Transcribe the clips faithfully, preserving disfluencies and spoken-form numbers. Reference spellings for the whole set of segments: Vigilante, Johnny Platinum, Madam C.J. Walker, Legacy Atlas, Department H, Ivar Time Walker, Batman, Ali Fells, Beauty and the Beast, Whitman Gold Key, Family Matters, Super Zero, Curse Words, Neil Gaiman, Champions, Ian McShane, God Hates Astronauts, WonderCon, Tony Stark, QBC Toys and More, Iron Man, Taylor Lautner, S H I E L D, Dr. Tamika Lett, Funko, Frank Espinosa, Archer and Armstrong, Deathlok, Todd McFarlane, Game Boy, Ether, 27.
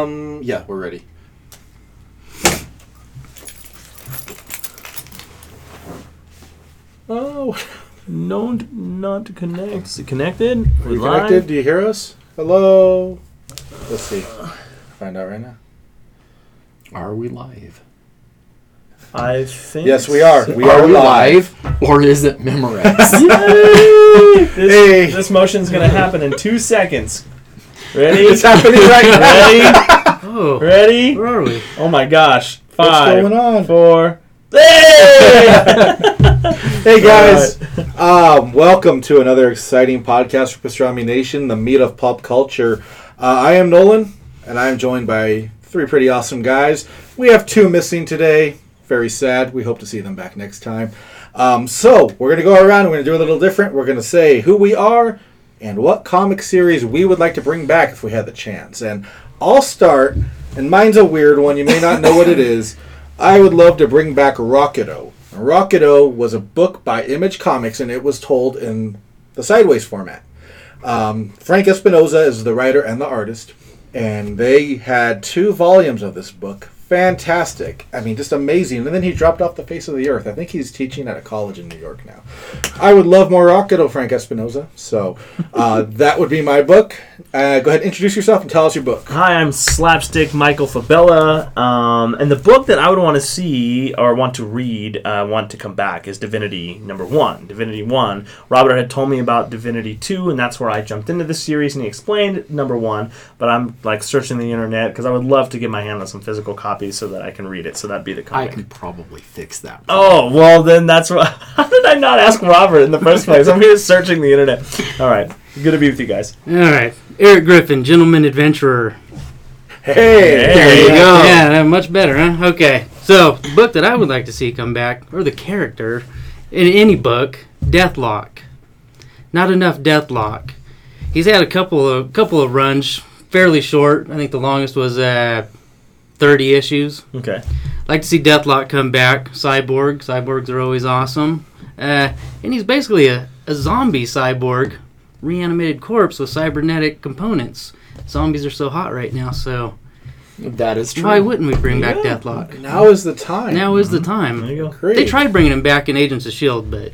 Um, yeah, we're ready. Oh, known not connect. Connected? Are you live? Connected? Do you hear us? Hello? Let's see. Find out right now. Are we live? I think Yes, we are. So. We are, are we live. live. Or is it Memorex? Yay! This, hey. this motion's going to happen in two seconds. Ready? It's happening right now. Ready? Oh. Ready? Where are we? Oh my gosh. Five. What's going on? Four. Hey! Hey guys, um, welcome to another exciting podcast for Pastrami Nation, the meat of pop culture. Uh, I am Nolan, and I am joined by three pretty awesome guys. We have two missing today. Very sad. We hope to see them back next time. Um, so, we're going to go around and we're going to do a little different. We're going to say who we are and what comic series we would like to bring back if we had the chance. And I'll start, and mine's a weird one. You may not know what it is. I would love to bring back Rocketo. Rocketo was a book by Image Comics, and it was told in the sideways format. Um, Frank Espinosa is the writer and the artist, and they had two volumes of this book. Fantastic. I mean, just amazing. And then he dropped off the face of the earth. I think he's teaching at a college in New York now. I would love more Rocketo, Frank Espinosa. So uh, that would be my book. Uh, go ahead and introduce yourself and tell us your book. Hi, I'm Slapstick Michael Fabella. Um, and the book that I would want to see or want to read, uh, want to come back, is Divinity number one. Divinity one. Robert had told me about Divinity two, and that's where I jumped into the series, and he explained number one. But I'm like searching the internet because I would love to get my hand on some physical copies so that I can read it. So that'd be the comic. I can probably fix that. Oh, well, then that's... Ro- How did I not ask Robert in the first place? I'm here searching the internet. All right. Good to be with you guys. All right. Eric Griffin, Gentleman Adventurer. Hey! There you go. Yeah, much better, huh? Okay. So, the book that I would like to see come back, or the character, in any book, Deathlok. Not enough Deathlok. He's had a couple of, couple of runs, fairly short. I think the longest was... Uh, thirty issues. Okay. I'd like to see Deathlok come back. Cyborg. Cyborgs are always awesome. Uh, and he's basically a, a zombie cyborg, reanimated corpse with cybernetic components. Zombies are so hot right now, so... That is true. Why wouldn't we bring yeah. back Deathlok? Now is the time. Now is mm-hmm. the time. There you go. Great. They tried bringing him back in Agents of S H I E L D, but...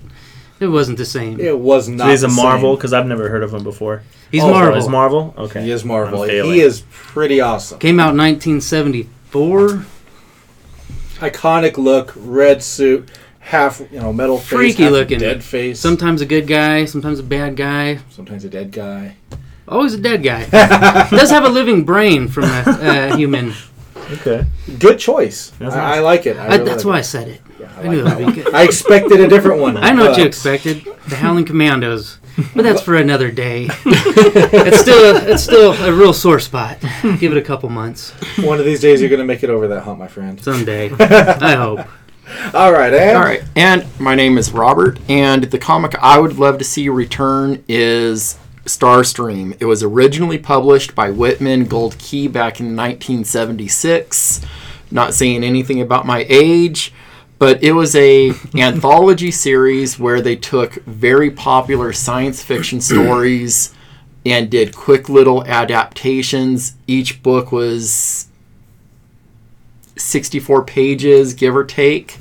It wasn't the same. It was not so he's a Marvel, because I've never heard of him before. He's oh, Marvel. He's Marvel? Okay. He is Marvel. He is pretty awesome. Came out in nineteen seventy-four. Iconic look, red suit, half, you know, metal face, freaky half looking. Dead face. Sometimes a good guy, sometimes a bad guy. Sometimes a dead guy. Always a dead guy. Does have a living brain from a uh, human. Okay. Good choice. Nice. I, I like it. I I, really that's like why it. I said it. Yeah, I, I knew like it would be good. I expected a different one. I know uh, what you expected. The Howling Commandos. But that's for another day. It's still a, it's still a real sore spot. Give it a couple months. One of these days you're going to make it over that hump, my friend. Someday. I hope. All right, and? All right, and my name is Robert, and the comic I would love to see return is... Starstream. It was originally published by Whitman Gold Key back in nineteen seventy-six. Not saying anything about my age, but it was a anthology series where they took very popular science fiction stories and did quick little adaptations. Each book was sixty-four pages, give or take.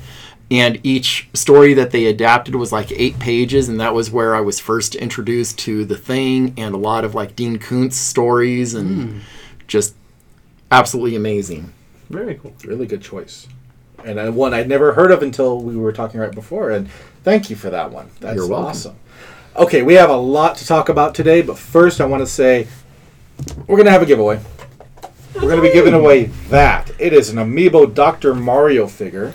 And each story that they adapted was like eight pages, and that was where I was first introduced to The Thing and a lot of like Dean Koontz stories, and mm. just absolutely amazing. Very cool. Really good choice. And I, one I'd never heard of until we were talking right before, and thank you for that one. That's You're welcome. Awesome. Okay, we have a lot to talk about today, but first I want to say we're going to have a giveaway. We're going to be giving away that. It is an Amiibo Doctor Mario figure.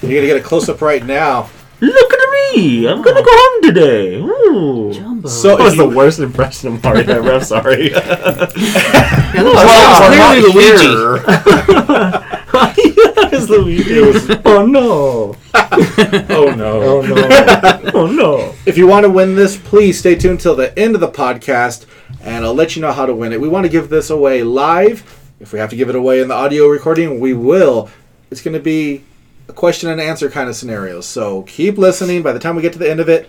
You're going to get a close-up right now. Look at me. I'm going to go home today. Ooh. Jumbo. So that was the worst impression of Mario ever. I'm sorry. Yeah, that was well, well, clearly Luigi. That was Luigi. It was, oh, no. Oh, no. Oh, no. Oh, no. If you want to win this, please stay tuned till the end of the podcast, and I'll let you know how to win it. We want to give this away live. If we have to give it away in the audio recording, we will. It's going to be... question and answer kind of scenarios. So keep listening. By the time we get to the end of it,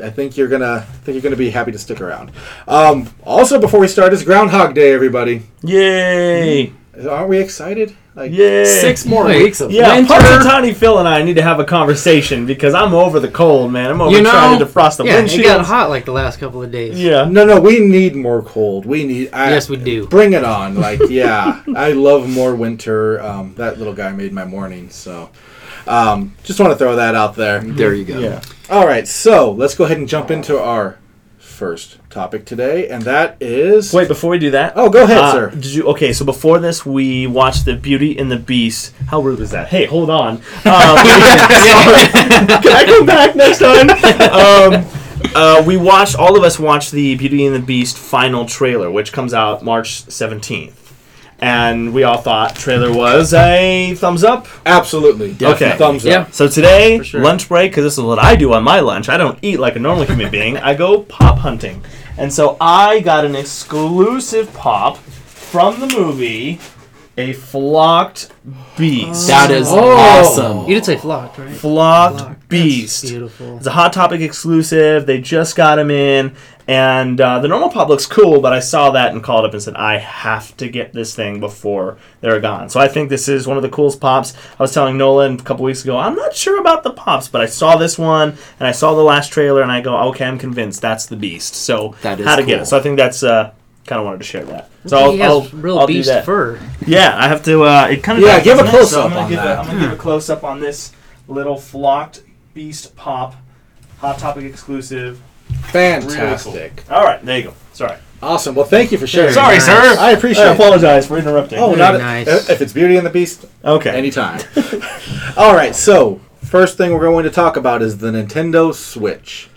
I think you're gonna I think you're gonna be happy to stick around. Um, also, before we start, it's Groundhog Day, everybody! Yay! aren't we excited? Like yeah. six more Wait, weeks of yeah. winter. Punxsutawney Phil and I need to have a conversation because I'm over the cold, man. I'm over you know, trying to defrost the yeah, windshield. It got hot like the last couple of days. Yeah. No, no, we need more cold. We need. I, yes, we do. Bring it on. Like, yeah, I love more winter. Um, that little guy made my morning. So, um, just want to throw that out there. There you go. Yeah. All right, so let's go ahead and jump into our first topic today, and that is... Wait, before we do that... Oh, go ahead, uh, sir. Did you? Okay, so before this, we watched the Beauty and the Beast. How rude was that? Hey, hold on. Um, can I come back next time? Um, uh, we watched... All of us watched the Beauty and the Beast final trailer, which comes out March seventeenth. And we all thought trailer was a thumbs up. Absolutely. Definitely. Okay. Thumbs up. Yeah. So today, sure. lunch break, because this is what I do on my lunch. I don't eat like a normal human being. I go pop hunting. And so I got an exclusive pop from the movie, a Flocked Beast. That is oh. awesome. You did say Flocked, right? Flocked, Flocked. Beast. That's beautiful. It's a Hot Topic exclusive. They just got him in. And uh, the normal pop looks cool, but I saw that and called up and said, I have to get this thing before they're gone. So I think this is one of the coolest pops. I was telling Nolan a couple weeks ago, I'm not sure about the pops, but I saw this one, and I saw the last trailer, and I go, okay, I'm convinced that's the Beast. So that is how to cool. get it. So I think that's, uh, kind of wanted to share that. So I'll, he has I'll, real I'll beast do that. Fur. Yeah, I have to, uh, it kind of... Yeah, give a close-up so on that. A, I'm going to hmm. give a close-up on this little Flocked Beast pop, Hot Topic exclusive. Fantastic. Really cool. All right, there you go. Sorry. Awesome. Well, thank you for sharing. Sorry, nice. sir. I appreciate it. I apologize it. for interrupting. Oh, Very not nice. a, if it's Beauty and the Beast, okay. Anytime. All right, so first thing we're going to talk about is the Nintendo Switch.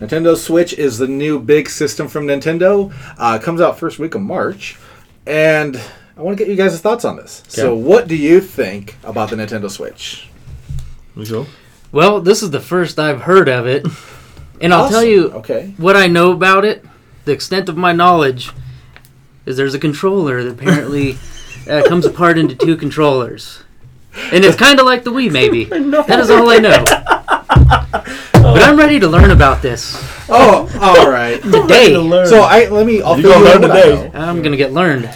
Nintendo Switch is the new big system from Nintendo. Uh, it comes out first week of March, and I want to get you guys' thoughts on this. Okay. So what do you think about the Nintendo Switch? Go. Well, this is the first I've heard of it. And I'll awesome. tell you okay. what I know about it. The extent of my knowledge is there's a controller that apparently uh, comes apart into two controllers. And it's kind of like the Wii, maybe. That is all I know. But I'm ready to learn about this. Oh, all right. Today. So I let me... I'll you fill you in today. I'm going to get learned.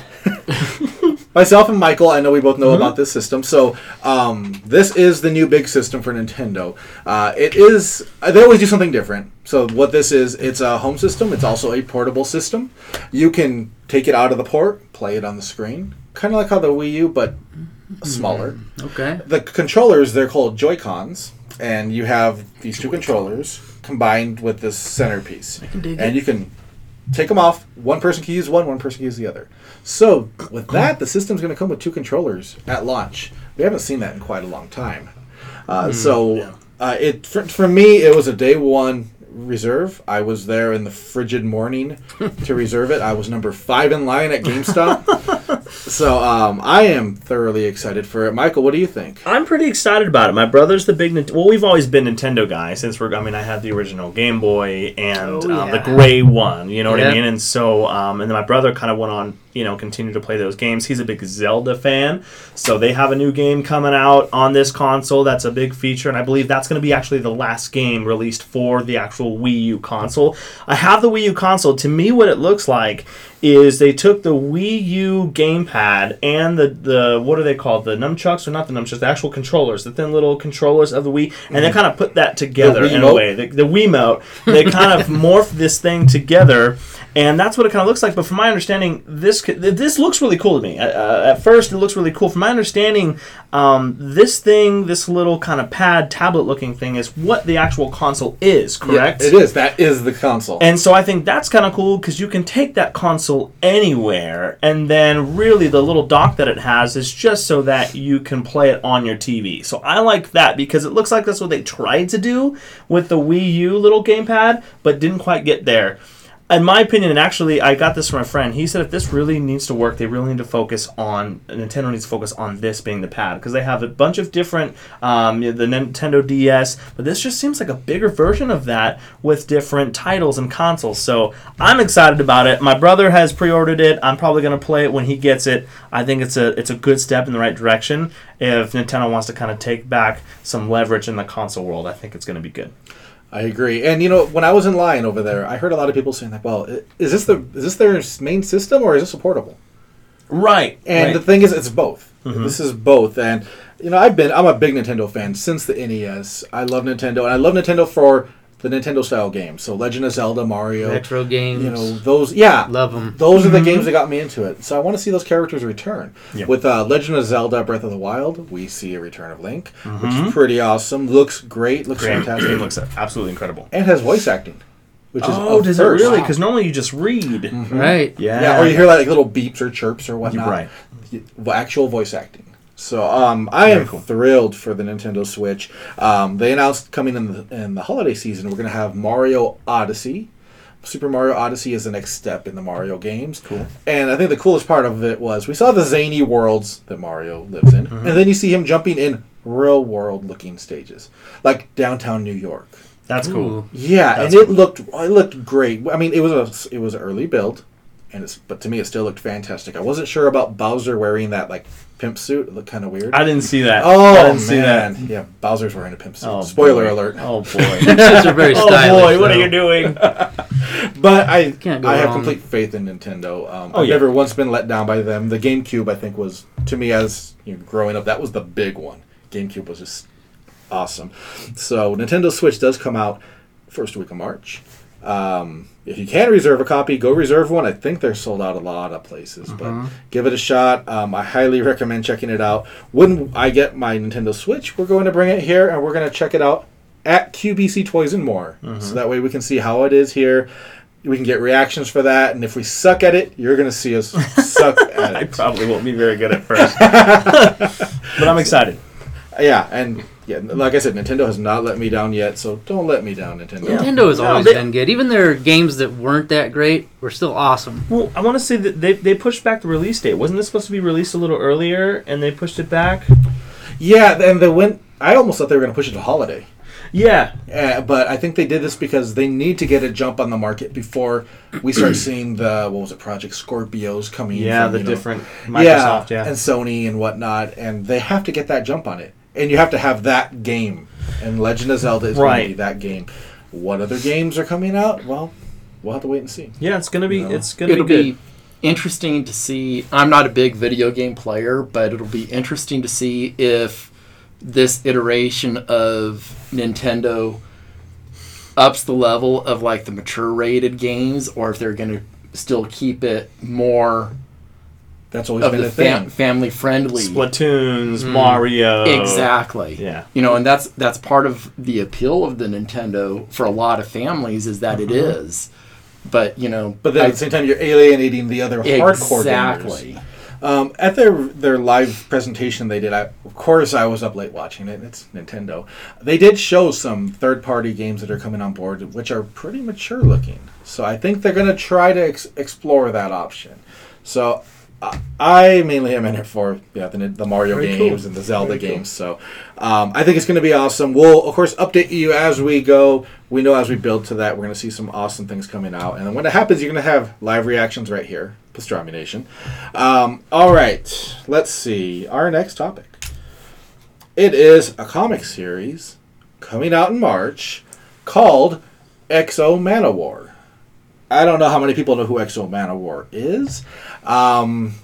Myself and Michael, I know we both know mm-hmm. about this system. So um, this is the new big system for Nintendo. Uh, it is they always do something different. So what this is, it's a home system. It's also a portable system. You can take it out of the port, play it on the screen, kind of like how the Wii U, but smaller. Okay. The controllers, they're called Joy-Cons, and you have these two controllers combined with this centerpiece. I can dig it. And you can take them off. One person can use one, one person can use the other. So, with that, the system's going to come with two controllers at launch. We haven't seen that in quite a long time. Uh, mm, so, yeah. uh, it for, for me, it was a day one reserve. I was there in the frigid morning to reserve it. I was number five in line at GameStop. so, um, I am thoroughly excited for it. Michael, what do you think? I'm pretty excited about it. My brother's the big... Well, we've always been Nintendo guys since we're... I mean, I had the original Game Boy and oh, yeah. um, the gray one. You know what yeah. I mean? And so, um, and then my brother kind of went on... you know, continue to play those games. He's a big Zelda fan, so they have a new game coming out on this console that's a big feature, and I believe that's going to be actually the last game released for the actual Wii U console. I have the Wii U console. To me, what it looks like is they took the Wii U gamepad and the, the what are they called? The nunchucks, or not the nunchucks, the actual controllers, the thin little controllers of the Wii, and mm. they kind of put that together in a way. The, the Wiimote. They kind of morphed this thing together, and that's what it kind of looks like. But from my understanding, this this looks really cool to me. Uh, at first, it looks really cool. From my understanding, um, this thing, this little kind of pad, tablet-looking thing, is what the actual console is, correct? Yeah, it is. That is the console. And so I think that's kind of cool because you can take that console anywhere, and then really the little dock that it has is just so that you can play it on your T V. So I like that because it looks like that's what they tried to do with the Wii U little gamepad, but didn't quite get there. In my opinion, and actually I got this from a friend, he said if this really needs to work, they really need to focus on, Nintendo needs to focus on this being the pad, because they have a bunch of different, um, you know, the Nintendo D S, but this just seems like a bigger version of that with different titles and consoles. So I'm excited about it. My brother has pre-ordered it. I'm probably going to play it when he gets it. I think it's a it's a good step in the right direction. If Nintendo wants to kind of take back some leverage in the console world, I think it's going to be good. I agree. And, you know, when I was in line over there, I heard a lot of people saying, like, well, is this the is this their main system or is this a portable? Right. And right. the thing is, it's both. Mm-hmm. This is both. And, you know, I've been, I'm a big Nintendo fan since the N E S. I love Nintendo. And I love Nintendo for the Nintendo-style games. So Legend of Zelda, Mario. Retro games. You know, those, yeah. Love them. Those mm-hmm. are the games that got me into it. So I want to see those characters return. Yep. With uh, Legend of Zelda, Breath of the Wild, we see a return of Link, mm-hmm. which is pretty awesome. Looks great. Looks great. fantastic. It looks absolutely incredible. And has voice acting. Which is oh, does first. it really? Because wow. normally you just read. Mm-hmm. Right. Yeah. yeah. Or you hear like little beeps or chirps or whatnot. Right. Actual voice acting. So um, I Very am cool. thrilled for the Nintendo Switch. Um, they announced coming in the, in the holiday season, we're going to have Mario Odyssey. Super Mario Odyssey is the next step in the Mario games. Cool. And I think the coolest part of it was we saw the zany worlds that Mario lives in. Mm-hmm. And then you see him jumping in real world looking stages. Like downtown New York. That's cool. Ooh. Yeah, That's and it cool. looked it looked great. I mean, it was a it was an early build, and it's but to me it still looked fantastic. I wasn't sure about Bowser wearing that like pimp suit. It looked kind of weird. I didn't see that. Oh, I didn't man. see that. Yeah, Bowser's wearing a pimp suit. Oh, Spoiler boy. alert. Oh boy. Suits are very stylish. Oh boy, what though. are you doing? But I Can't go I wrong. have complete faith in Nintendo. Um, oh, I've yeah. never once been let down by them. The GameCube I think was to me as you know, growing up that was the big one. GameCube was just awesome. So Nintendo Switch does come out first week of March. Um, if you can reserve a copy, go reserve one. I think they're sold out a lot of places, mm-hmm. but give it a shot. Um, I highly recommend checking it out. When I get my Nintendo Switch, we're going to bring it here and we're going to check it out at Q B C Toys and More. Mm-hmm. So that way we can see how it is here. We can get reactions for that, and if we suck at it, you're going to see us suck at it. I probably won't be very good at first. But I'm excited. Yeah, and yeah, like I said, Nintendo has not let me down yet, so don't let me down, Nintendo. Yeah. Nintendo has no, always they, been good. Even their games that weren't that great were still awesome. Well, I want to say that they they pushed back the release date. Wasn't this supposed to be released a little earlier, and they pushed it back? Yeah, and they went. I almost thought they were going to push it to holiday. Yeah, uh, but I think they did this because they need to get a jump on the market before we start seeing the what was it, Project Scorpios coming. Yeah, from, the you know, different Microsoft, yeah, yeah, and Sony and whatnot, and they have to get that jump on it. And you have to have that game. And Legend of Zelda is right. going to be that game. What other games are coming out? Well, we'll have to wait and see. Yeah, it's going to be you know? it's going to be good. It'll be interesting to see. I'm not a big video game player, but it'll be interesting to see if this iteration of Nintendo ups the level of like the mature rated games or if they're going to still keep it more That's always of been the a thing. Fam- family friendly. Splatoons, mm. Mario. Exactly. Yeah. You know, and that's that's part of the appeal of the Nintendo for a lot of families is that mm-hmm. it is. But, you know. But then I, at the same time, you're alienating the other exactly. hardcore gamers. Exactly. Um, at their their live presentation they did, I, of course I was up late watching it. It's Nintendo. They did show some third-party games that are coming on board, which are pretty mature looking. So I think they're going to try to ex- explore that option. So I mainly am in it for yeah, the, the Mario Very games cool. and the Zelda Very games. Cool. So um, I think it's going to be awesome. We'll, of course, update you as we go. We know as we build to that, we're going to see some awesome things coming out. And when it happens, you're going to have live reactions right here. Pastrami Nation. Um, all right. Let's see. Our next topic. It is a comic series coming out in March called X-O Manowar. I don't know how many people know who X-O Manowar is. Um,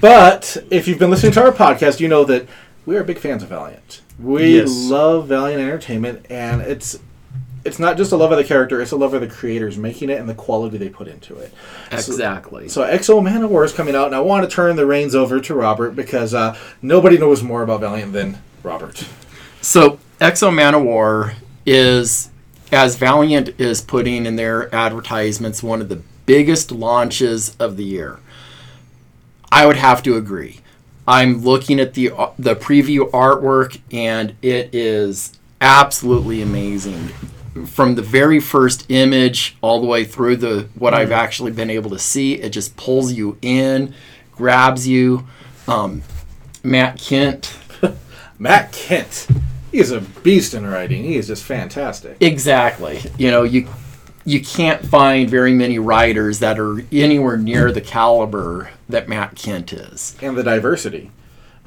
but if you've been listening to our podcast, you know that we are big fans of Valiant. We yes. love Valiant Entertainment, and it's it's not just a love of the character, it's a love of the creators making it and the quality they put into it. Exactly. So, so X-O Manowar is coming out, and I want to turn the reins over to Robert because uh, nobody knows more about Valiant than Robert. So X-O Manowar is, as Valiant is putting in their advertisements, one of the biggest launches of the year. I would have to agree. I'm looking at the the preview artwork, and it is absolutely amazing. From the very first image all the way through the what I've actually been able to see, it just pulls you in, grabs you. Um, Matt Kent. Matt Kent. He's a beast in writing. He is just fantastic. Exactly. You know, you you can't find very many writers that are anywhere near the caliber that Matt Kent is. And the diversity.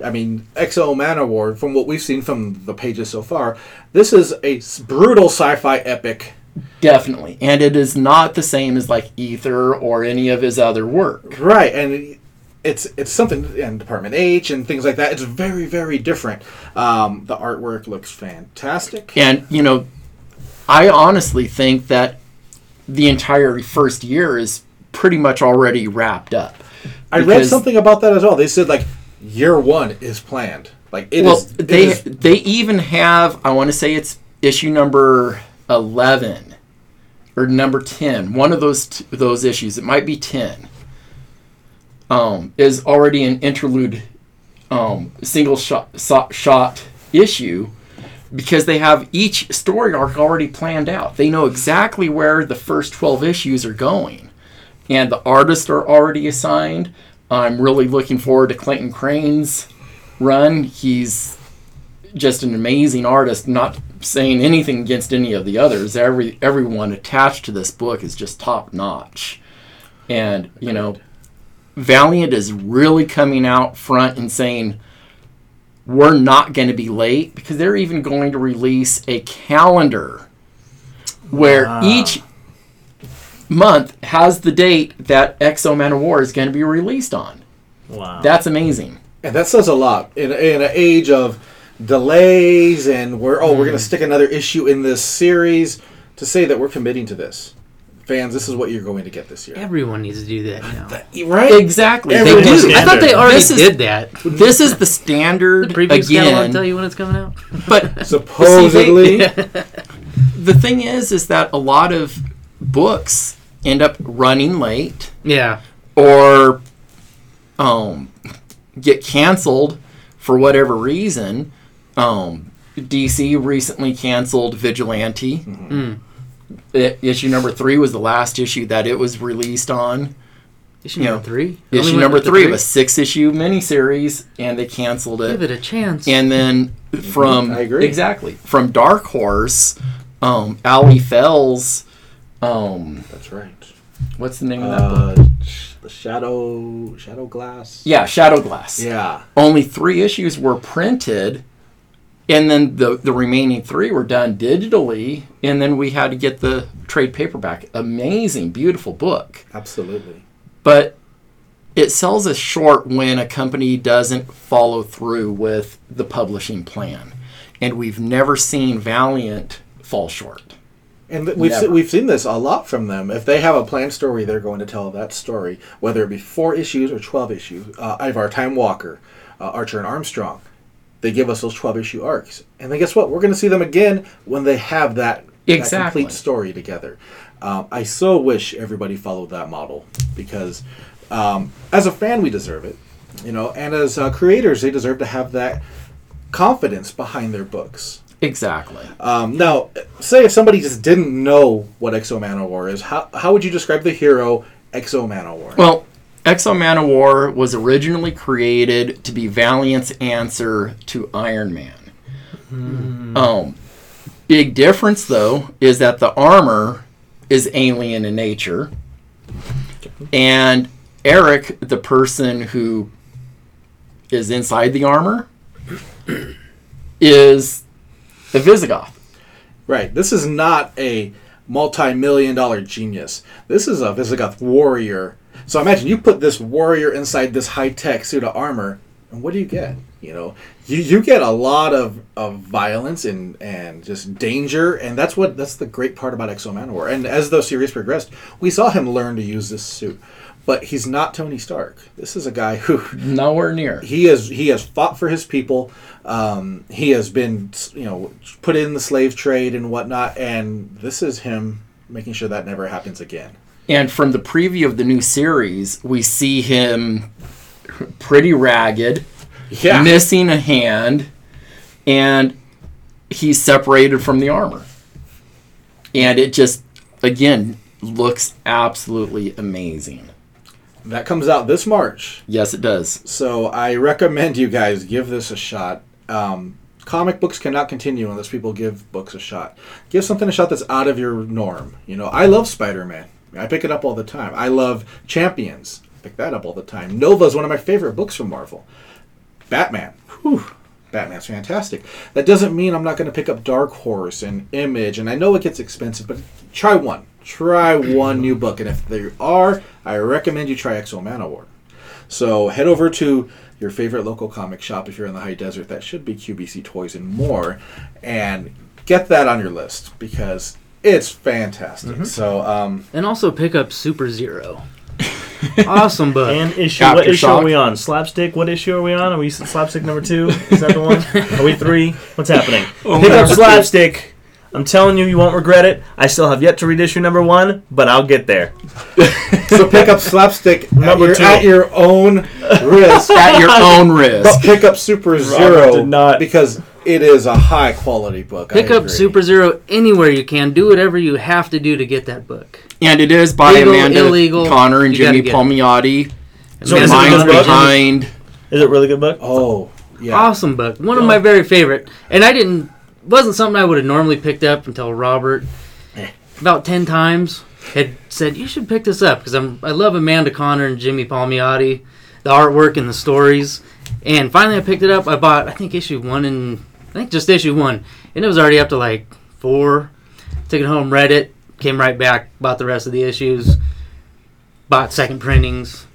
I mean, X-O Manowar, from what we've seen from the pages so far, this is a brutal sci-fi epic. Definitely. And it is not the same as, like, Ether or any of his other work. Right. And it's it's something in Department H and things like that. It's very, very different. Um, the artwork looks fantastic. And, you know, I honestly think that the entire first year is pretty much already wrapped up. I read something about that as well. They said, like, year one is planned. Like it well, is, it they is... they even have, I want to say it's issue number eleven or number ten. One of those t- those issues, it might be ten, um, is already an interlude, um, single shot, so- shot issue, because they have each story arc already planned out. They know exactly where the first twelve issues are going, and the artists are already assigned. I'm really looking forward to Clayton Crane's run. He's just an amazing artist. Not saying anything against any of the others. Every everyone attached to this book is just top notch, and you know, Valiant is really coming out front and saying we're not going to be late, because they're even going to release a calendar where wow. each month has the date that X-O Manowar is going to be released on. Wow, that's amazing. And that says a lot in in an age of delays, and we're oh we're going to stick another issue in this series, to say that we're committing to this. Fans, this is what you're going to get this year. Everyone needs to do that now, that, right? Exactly, everyone they do. Standard. I thought they already is, did that. This is the standard. The preview schedule will tell you when it's coming out. But supposedly, see, they, the thing is, is that a lot of books end up running late. Yeah, or um. get canceled for whatever reason. Um, D C recently canceled Vigilante. Mm-hmm. It, issue number three was the last issue that it was released on. Issue you number know, three? Issue number three of a six-issue miniseries, and they canceled it. Give it a chance. And then from... I agree. Exactly. From Dark Horse, um, Ali Fells... Um, That's right. What's the name of that book? Uh, the Shadow Shadow Glass. Yeah, Shadow Glass. Yeah. Only three issues were printed, and then the the remaining three were done digitally, and then we had to get the trade paperback. Amazing, beautiful book. Absolutely. But it sells us short when a company doesn't follow through with the publishing plan, and we've never seen Valiant fall short. And we've se- we've seen this a lot from them. If they have a planned story, they're going to tell that story, whether it be four issues or twelve issues. Uh, Ivar Time Walker, uh, Archer and Armstrong, they give us those twelve-issue arcs. And then guess what? We're going to see them again when they have that, exactly. that complete story together. Um, I so wish everybody followed that model, because um, as a fan, we deserve it. You know, and as uh, creators, they deserve to have that confidence behind their books. Exactly. Um, now, say if somebody just didn't know what X-O Manowar is, how how would you describe the hero X-O Manowar? Well, X-O Manowar was originally created to be Valiant's answer to Iron Man. Mm. Um, big difference, though, is that the armor is alien in nature. And Eric, the person who is inside the armor, is... the Visigoth. Right. This is not a multi-million dollar genius. This is a Visigoth warrior. So imagine you put this warrior inside this high-tech suit of armor, and what do you get? You know, you, you get a lot of, of violence and, and just danger, and that's what that's the great part about X-O Manowar. And as the series progressed, we saw him learn to use this suit. But he's not Tony Stark. This is a guy who... nowhere near. He has, he has fought for his people. Um, he has been, you know, put in the slave trade and whatnot. And this is him making sure that never happens again. And from the preview of the new series, we see him pretty ragged, yeah. missing a hand, and he's separated from the armor. And it just, again, looks absolutely amazing. That comes out this March. Yes, it does. So I recommend you guys give this a shot. Um, comic books cannot continue unless people give books a shot. Give something a shot that's out of your norm. You know, I love Spider-Man. I pick it up all the time. I love Champions. I pick that up all the time. Nova is one of my favorite books from Marvel. Batman. Whew. Batman's fantastic. That doesn't mean I'm not going to pick up Dark Horse and Image. And I know it gets expensive, but try one. Try one new book, and if there are, I recommend you try X-O Manowar. So head over to your favorite local comic shop if you're in the high desert. That should be Q B C Toys and More. And get that on your list because it's fantastic. Mm-hmm. So um, and also pick up Super Zero. Awesome book. And issue. Got what issue sock. Are we on? Slapstick? What issue are we on? Are we Slapstick number two? Is that the one? Are we three? What's happening? Oh, pick up Slapstick. I'm telling you, you won't regret it. I still have yet to read issue number one, but I'll get there. So pick up Slapstick number two at your own risk. At your own risk. But pick up Super Zero did not. Because it is a high quality book. Pick I up agree. Super Zero anywhere you can. Do whatever you have to do to get that book. And it is by Legal, Amanda illegal, Connor and Jimmy Palmiotti. So is Minds Behind. Is it a really good book? Oh, yeah. Awesome book. One oh. of my very favorite. And I didn't. Wasn't something I would have normally picked up until Robert, about ten times, had said, you should pick this up because I'm I love Amanda Connor and Jimmy Palmiotti, the artwork and the stories. And finally I picked it up. I bought, I think, issue one and, I think just issue one. And it was already up to like four. Took it home, read it, came right back, bought the rest of the issues, bought second printings.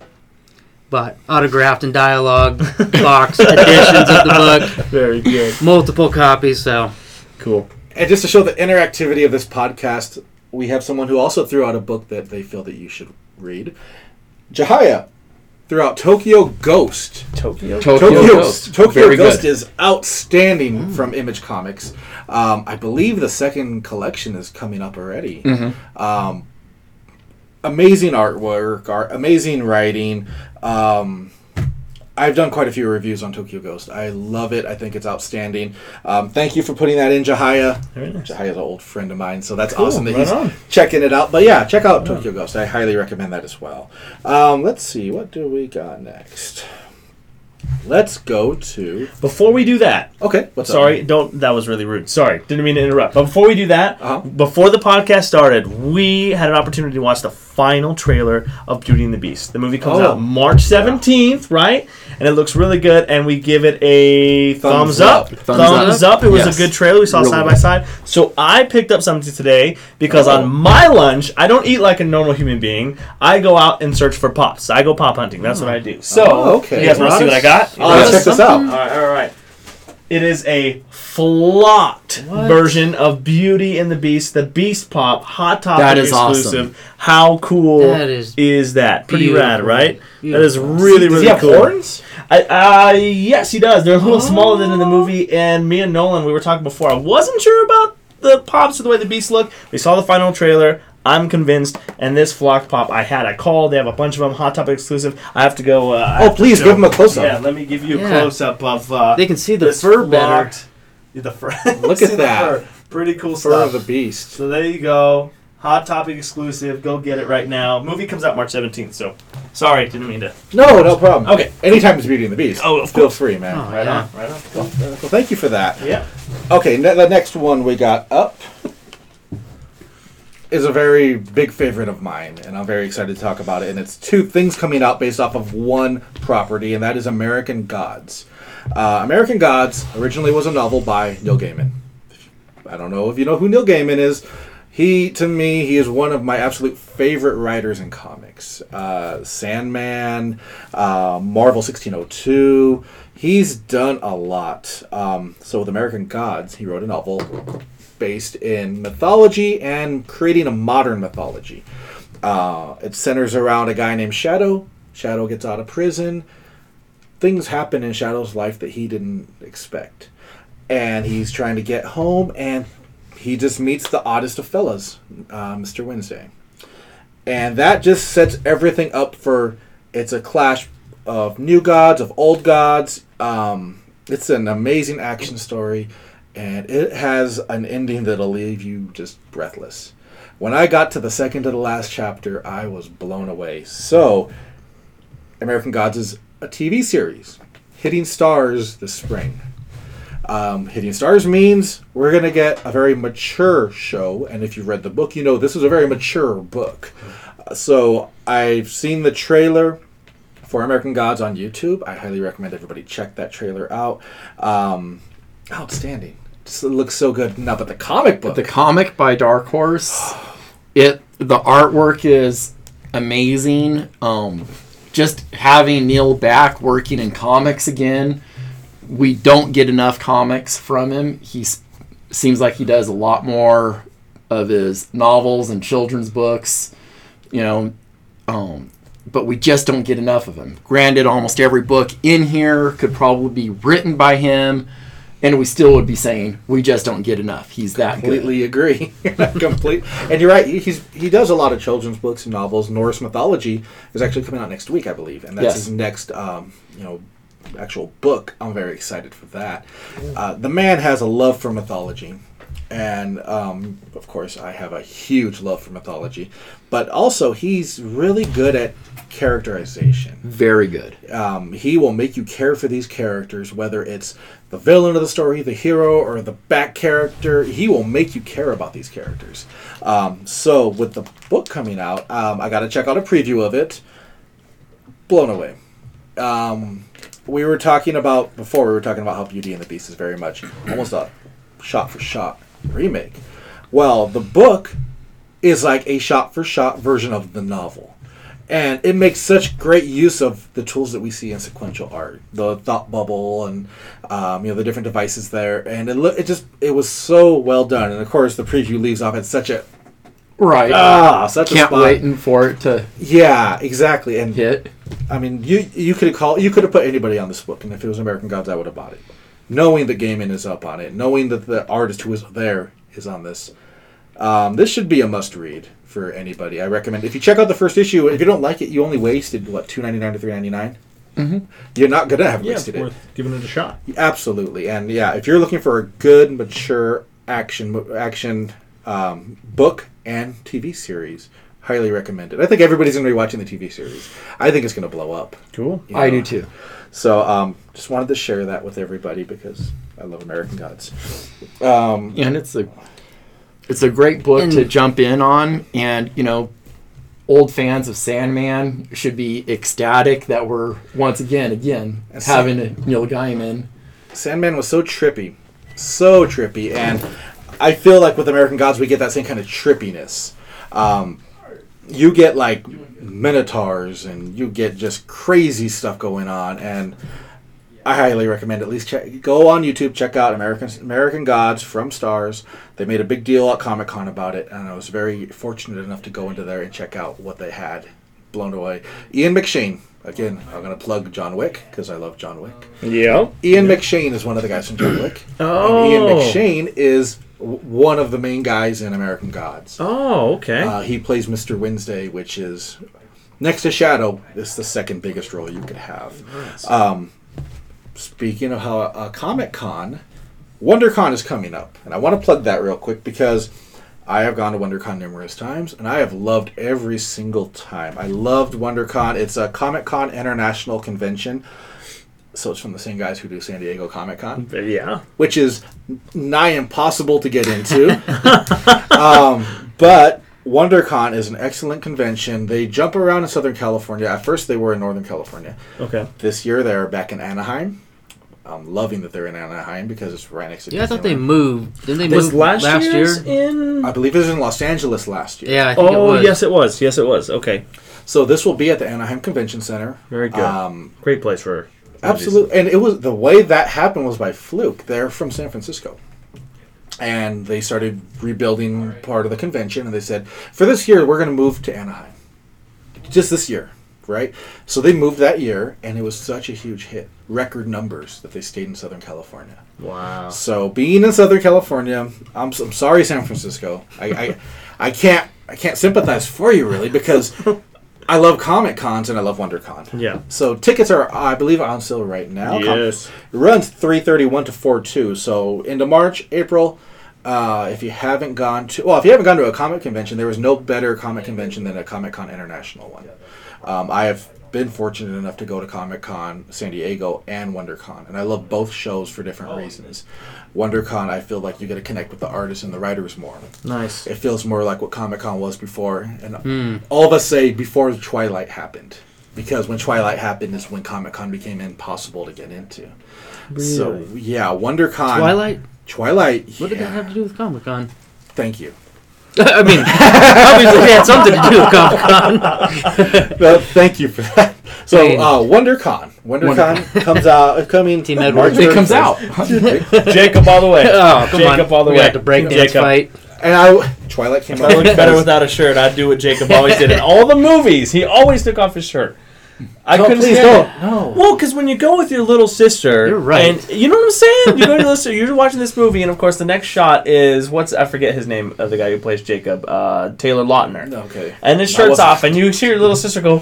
Bought autographed and dialogue box editions of the book. Very good. Multiple copies, so. Cool. And just to show the interactivity of this podcast, we have someone who also threw out a book that they feel that you should read. Jahaya threw out Tokyo Ghost. Tokyo, Tokyo, Tokyo Ghost. Ghost. Tokyo Very Ghost good. Is outstanding mm. from Image Comics. Um, I believe the second collection is coming up already. Mm-hmm. Um, amazing artwork, art, amazing writing. Um, I've done quite a few reviews on Tokyo Ghost. I love it. I think it's outstanding. Um, thank you for putting that in, Jahaya. Very nice. Jahaya's an old friend of mine, so that's cool, awesome that right he's on. Checking it out. But yeah, check out Tokyo Ghost. I highly recommend that as well. Um, let's see. What do we got next? Let's go to... Before we do that... Okay, what's Sorry, up? don't... That was really rude. Sorry, didn't mean to interrupt. But before we do that, uh-huh. before the podcast started, we had an opportunity to watch the final trailer of Beauty and the Beast. The movie comes oh, out March seventeenth, yeah. right? And it looks really good, and we give it a thumbs, thumbs up. up. Thumbs, thumbs up. up. It was yes. a good trailer. We saw really. side by side. So I picked up something today, because oh. on my lunch, I don't eat like a normal human being. I go out and search for pops. I go pop hunting. That's oh. what I do. So, oh, okay. you guys want to see what I got? All right, check this out. All right, all right. It is a flocked what? version of Beauty and the Beast, the Beast Pop, Hot Topic exclusive. Awesome. How cool that is, is that? Pretty beautiful. rad, right? Beautiful. That is really, really does he cool. have horns? I, uh, yes, he does. They're a little oh. smaller than in the movie, and me and Nolan, we were talking before. I wasn't sure about the pops or the way the Beast looked. We saw the final trailer. I'm convinced, and this Flocked Pop I had, I called, they have a bunch of them, Hot Topic exclusive. I have to go... Uh, oh, please, give them a close-up. Yeah, let me give you yeah. a close-up of... Uh, they can see the fur flocked, better. The fur. Look at that. Pretty cool fur stuff. Fur of the beast. So there you go. Hot Topic exclusive. Go get it right now. Movie comes out March seventeenth, so... Sorry, didn't mean to... No, no problem. Okay. Anytime it's Beauty and the Beast. Oh, of course. Feel free, man. Oh, right yeah. on, right on. Well, well, thank you for that. Yeah. Okay, ne- the next one we got up... is a very big favorite of mine, and I'm very excited to talk about it. And it's two things coming out based off of one property, and that is American Gods. Uh, American Gods originally was a novel by Neil Gaiman. I don't know if you know who Neil Gaiman is. He, to me, he is one of my absolute favorite writers in comics. Uh, Sandman, uh, Marvel sixteen oh two. He's done a lot. Um, so with American Gods, he wrote a novel based in mythology and creating a modern mythology. Uh, it centers around a guy named Shadow. Shadow gets out of prison. Things happen in Shadow's life that he didn't expect. And he's trying to get home, and he just meets the oddest of fellas, uh, Mister Wednesday. And that just sets everything up for... It's a clash of new gods, of old gods. Um, it's an amazing action story. And it has an ending that'll leave you just breathless. When I got to the second to the last chapter, I was blown away. So, American Gods is a T V series hitting stars this spring. Um, hitting stars means we're going to get a very mature show. And if you read the book, you know this is a very mature book. Uh, so, I've seen the trailer for American Gods on YouTube. I highly recommend everybody check that trailer out. Um, outstanding. Just looks so good. Now, but the comic book. The comic by Dark Horse. It the artwork is amazing. Um, just having Neil back working in comics again, we don't get enough comics from him. He seems like he does a lot more of his novels and children's books, you know, um, but we just don't get enough of him. Granted, almost every book in here could probably be written by him, and we still would be saying, we just don't get enough. He's that completely good. Agree. Complete. And you're right. He's He does a lot of children's books and novels. Norse mythology is actually coming out next week, I believe. And that's yes. his next, um, you know, actual book. I'm very excited for that. Uh, the man has a love for mythology. And, um, of course, I have a huge love for mythology. But also, he's really good at characterization. Very good. Um, he will make you care for these characters, whether it's the villain of the story, the hero, or the back character. He will make you care about these characters. Um, so, with the book coming out, um, I got to check out a preview of it. Blown away. Um, we were talking about, before we were talking about how Beauty and the Beast is very much almost a shot-for-shot remake. Well, the book is like a shot-for-shot version of the novel, and it makes such great use of the tools that we see in sequential art, the thought bubble, and um, you know the different devices there, and it, it just it was so well done. And of course, the preview leaves off at such a right, ah, such can't a spot. Waiting for it to yeah, exactly, and hit. I mean, you you could have called, you could have put anybody on this book, and if it was American Gods, I would have bought it. Knowing the Gaiman is up on it, knowing that the artist who is there is on this. Um, this should be a must-read for anybody. I recommend if you check out the first issue. If you don't like it, you only wasted, what, two ninety-nine to three ninety-nine? Mm-hmm. You're not going to have yeah, wasted it. Yeah, it's worth giving it a shot. Absolutely. And, yeah, if you're looking for a good, mature action action um, book and T V series, highly recommend it. I think everybody's going to be watching the T V series. I think it's going to blow up. Cool. You know? I do, too. So, um, just wanted to share that with everybody because I love American Gods. Um, and it's a it's a great book to jump in on. And, you know, old fans of Sandman should be ecstatic that we're, once again, again, having a Neil Gaiman. Sandman was so trippy. So trippy. And I feel like with American Gods, we get that same kind of trippiness. Um, you get, like, minotaurs and you get just crazy stuff going on, and I highly recommend at least check go on YouTube, check out American American Gods from Stars. They made a big deal at Comic-Con about it, and I was very fortunate enough to go into there and check out what they had. Blown away. Ian McShane, again, I'm going to plug John Wick because I love John Wick. Yeah. Ian yeah. McShane is one of the guys from John Wick. Oh. And Ian McShane is one of the main guys in American Gods. Oh, okay. Uh, he plays Mister Wednesday, which is, next to Shadow, it's the second biggest role you could have. Um, speaking of how uh, Comic-Con, WonderCon is coming up. And I want to plug that real quick because I have gone to WonderCon numerous times, and I have loved every single time. I loved WonderCon. It's a Comic-Con international convention. So it's from the same guys who do San Diego Comic-Con. Yeah. Which is nigh impossible to get into. um, but WonderCon is an excellent convention. They jump around in Southern California. At first, they were in Northern California. Okay. This year, they're back in Anaheim. I'm loving that they're in Anaheim because it's right next to. Yeah, Disneyland. I thought they moved. Didn't they move last, last year? In... I believe it was in Los Angeles last year. Yeah, I think oh, it was. Oh, yes, it was. Yes, it was. Okay. So this will be at the Anaheim Convention Center. Very good. Um, Great place for. Absolutely, and it was the way that happened was by fluke. They're from San Francisco, and they started rebuilding right. part of the convention, and they said, for this year, we're going to move to Anaheim. Just this year, right? So they moved that year, and it was such a huge hit. Record numbers that they stayed in Southern California. Wow. So being in Southern California, I'm, I'm sorry, San Francisco. I, I, I can't, I can't sympathize for you, really, because... I love Comic Cons and I love WonderCon. Yeah. So tickets are, I believe, on sale right now. Yes. It runs three thirty one to four two. So into March, April. Uh, if you haven't gone to, well, if you haven't gone to a comic convention, there was no better comic convention than a Comic Con International one. Um, I have been fortunate enough to go to Comic Con San Diego and WonderCon, and I love both shows for different oh. reasons. WonderCon, I feel like you get to connect with the artists and the writers more. Nice. It feels more like what Comic-Con was before. And mm. all of us say before Twilight happened. Because when Twilight happened is when Comic-Con became impossible to get into. Really? So, yeah, WonderCon. Twilight? Twilight, yeah. What did that have to do with Comic-Con? Thank you. I mean, obviously it had something to do with Comic-Con. Well, thank you for that. So uh, WonderCon, WonderCon comes out coming. Team Edward it comes out. Jacob all the way. Oh, come Jacob on. all the we way. We have to break dance fight. And I Twilight came out. I look better without a shirt. I do what Jacob always did in all the movies. He always took off his shirt. I no, couldn't please don't. It. No. Well, because when you go with your little sister, you're right. And you know what I'm saying? You go to your sister. You're watching this movie, and of course, the next shot is what's I forget his name of the guy who plays Jacob, uh, Taylor Lautner. Okay. And his shirt's off, and you hear your little sister go,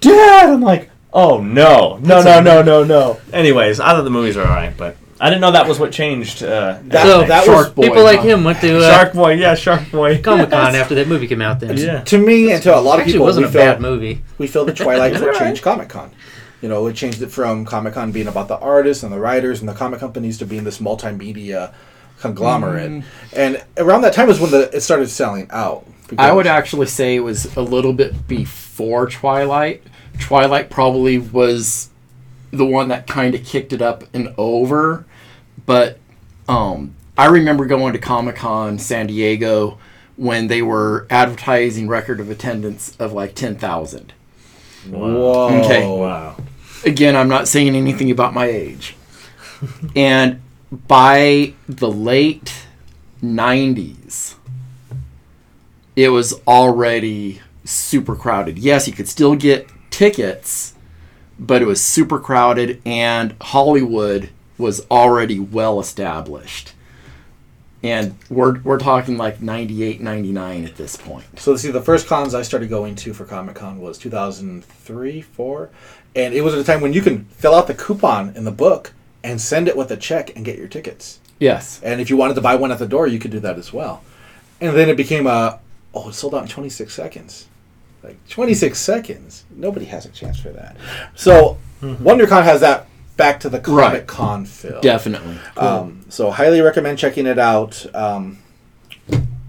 "Dad!" I'm like, "Oh no, no, no, no, no, no." Anyways, I thought the movies were alright, but I didn't know that was what changed. Uh, that so that Shark was Boy, people like huh? him went to uh, Shark Boy, yeah, Shark Boy, Comic-Con after that movie came out. Then yeah. to me That's and to a lot of people, it wasn't a feel, bad movie. We feel the Twilight Zone changed Comic-Con. You know, it changed it from Comic-Con being about the artists and the writers and the comic companies to being this multimedia conglomerate. Mm. And around that time was when the, it started selling out. I would actually say it was a little bit before Twilight. Twilight probably was the one that kind of kicked it up and over. But um, I remember going to Comic-Con San Diego when they were advertising record of attendance of like ten thousand. Whoa. Okay. Wow. Again, I'm not saying anything about my age. And by the late nineties, it was already super crowded. Yes, you could still get tickets, but it was super crowded, and Hollywood was already well established. And we're we're talking like ninety-eight, ninety-nine at this point. So see, the first cons I started going to for Comic-Con was two thousand three, four, and it was at a time when you can fill out the coupon in the book and send it with a check and get your tickets. Yes. And if you wanted to buy one at the door, you could do that as well. And then it became a, oh, it sold out in twenty-six seconds. Like twenty-six seconds. Nobody has a chance for that. So mm-hmm. WonderCon has that back to the Comic-Con right. feel. Definitely. Cool. Um, so highly recommend checking it out. Um,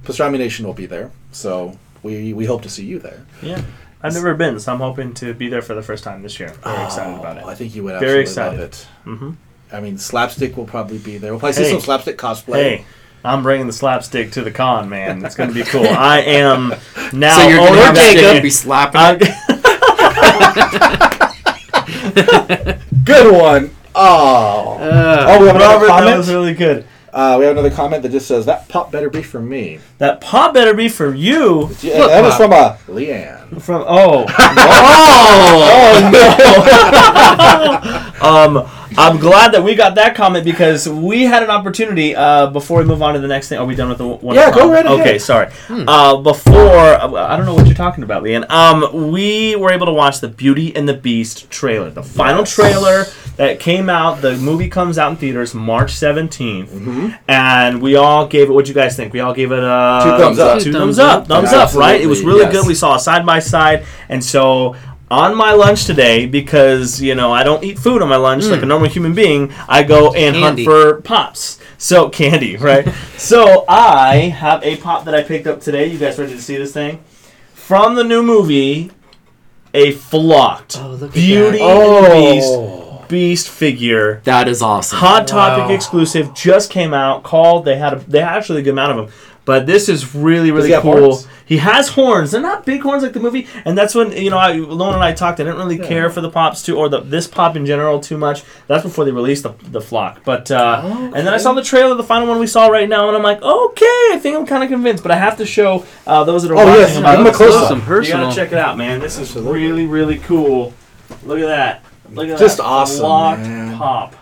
Pastrami Nation will be there. So we we hope to see you there. Yeah. I've never been, so I'm hoping to be there for the first time this year. Very oh, excited about it. I think you would absolutely Very excited. love it. Mm-hmm. I mean, Slapstick will probably be there. We'll probably hey. see some Slapstick cosplay. Hey. I'm bringing the slapstick to the con, man. It's going to be cool. I am now. So you're going to be slapping. Good one. Oh, uh, oh, we have another comment. That was really good. Uh, we have another comment that just says that pop better be for me. That pop better be for you. Yeah, Look, that pop. was from uh, Leanne. From oh, oh, oh no. um. I'm glad that we got that comment because we had an opportunity uh, before we move on to the next thing. Are we done with the one? Yeah, go right ahead. Okay, sorry. Hmm. Uh, before, I don't know what you're talking about, Leanne. Um, we were able to watch the Beauty and the Beast trailer, the final yes. trailer that came out. The movie comes out in theaters March seventeenth, mm-hmm. and we all gave it. What'd you guys think? We all gave it uh, two thumbs up. Two thumbs up. Thumbs up. Thumbs up right? It was really yes. good. We saw a side by side, and so. On my lunch today, because, you know, I don't eat food on my lunch mm. like a normal human being, I go and candy. hunt for Pops. So, candy, right? So, I have a Pop that I picked up today. You guys ready to see this thing? From the new movie, a Flocked oh, Beauty oh. and the Beast Beast figure. That is awesome. Hot Topic wow. exclusive. Just came out. Called. They had, a, they had actually a good amount of them. But this is really, really cool. Horns? He has horns. They're not big horns like the movie. And that's when, you know, I, Lone and I talked. I didn't really yeah. care for the Pops, too, or the this Pop in general too much. That's before they released the the Flock. But uh, okay. And then I saw the trailer, the final one we saw right now, and I'm like, okay, I think I'm kind of convinced. But I have to show uh, those that are oh, watching yes. about it. Close. You got to check it out, man. This is really, really cool. Look at that. Look at Just that. Just awesome, Flocked man. Pop.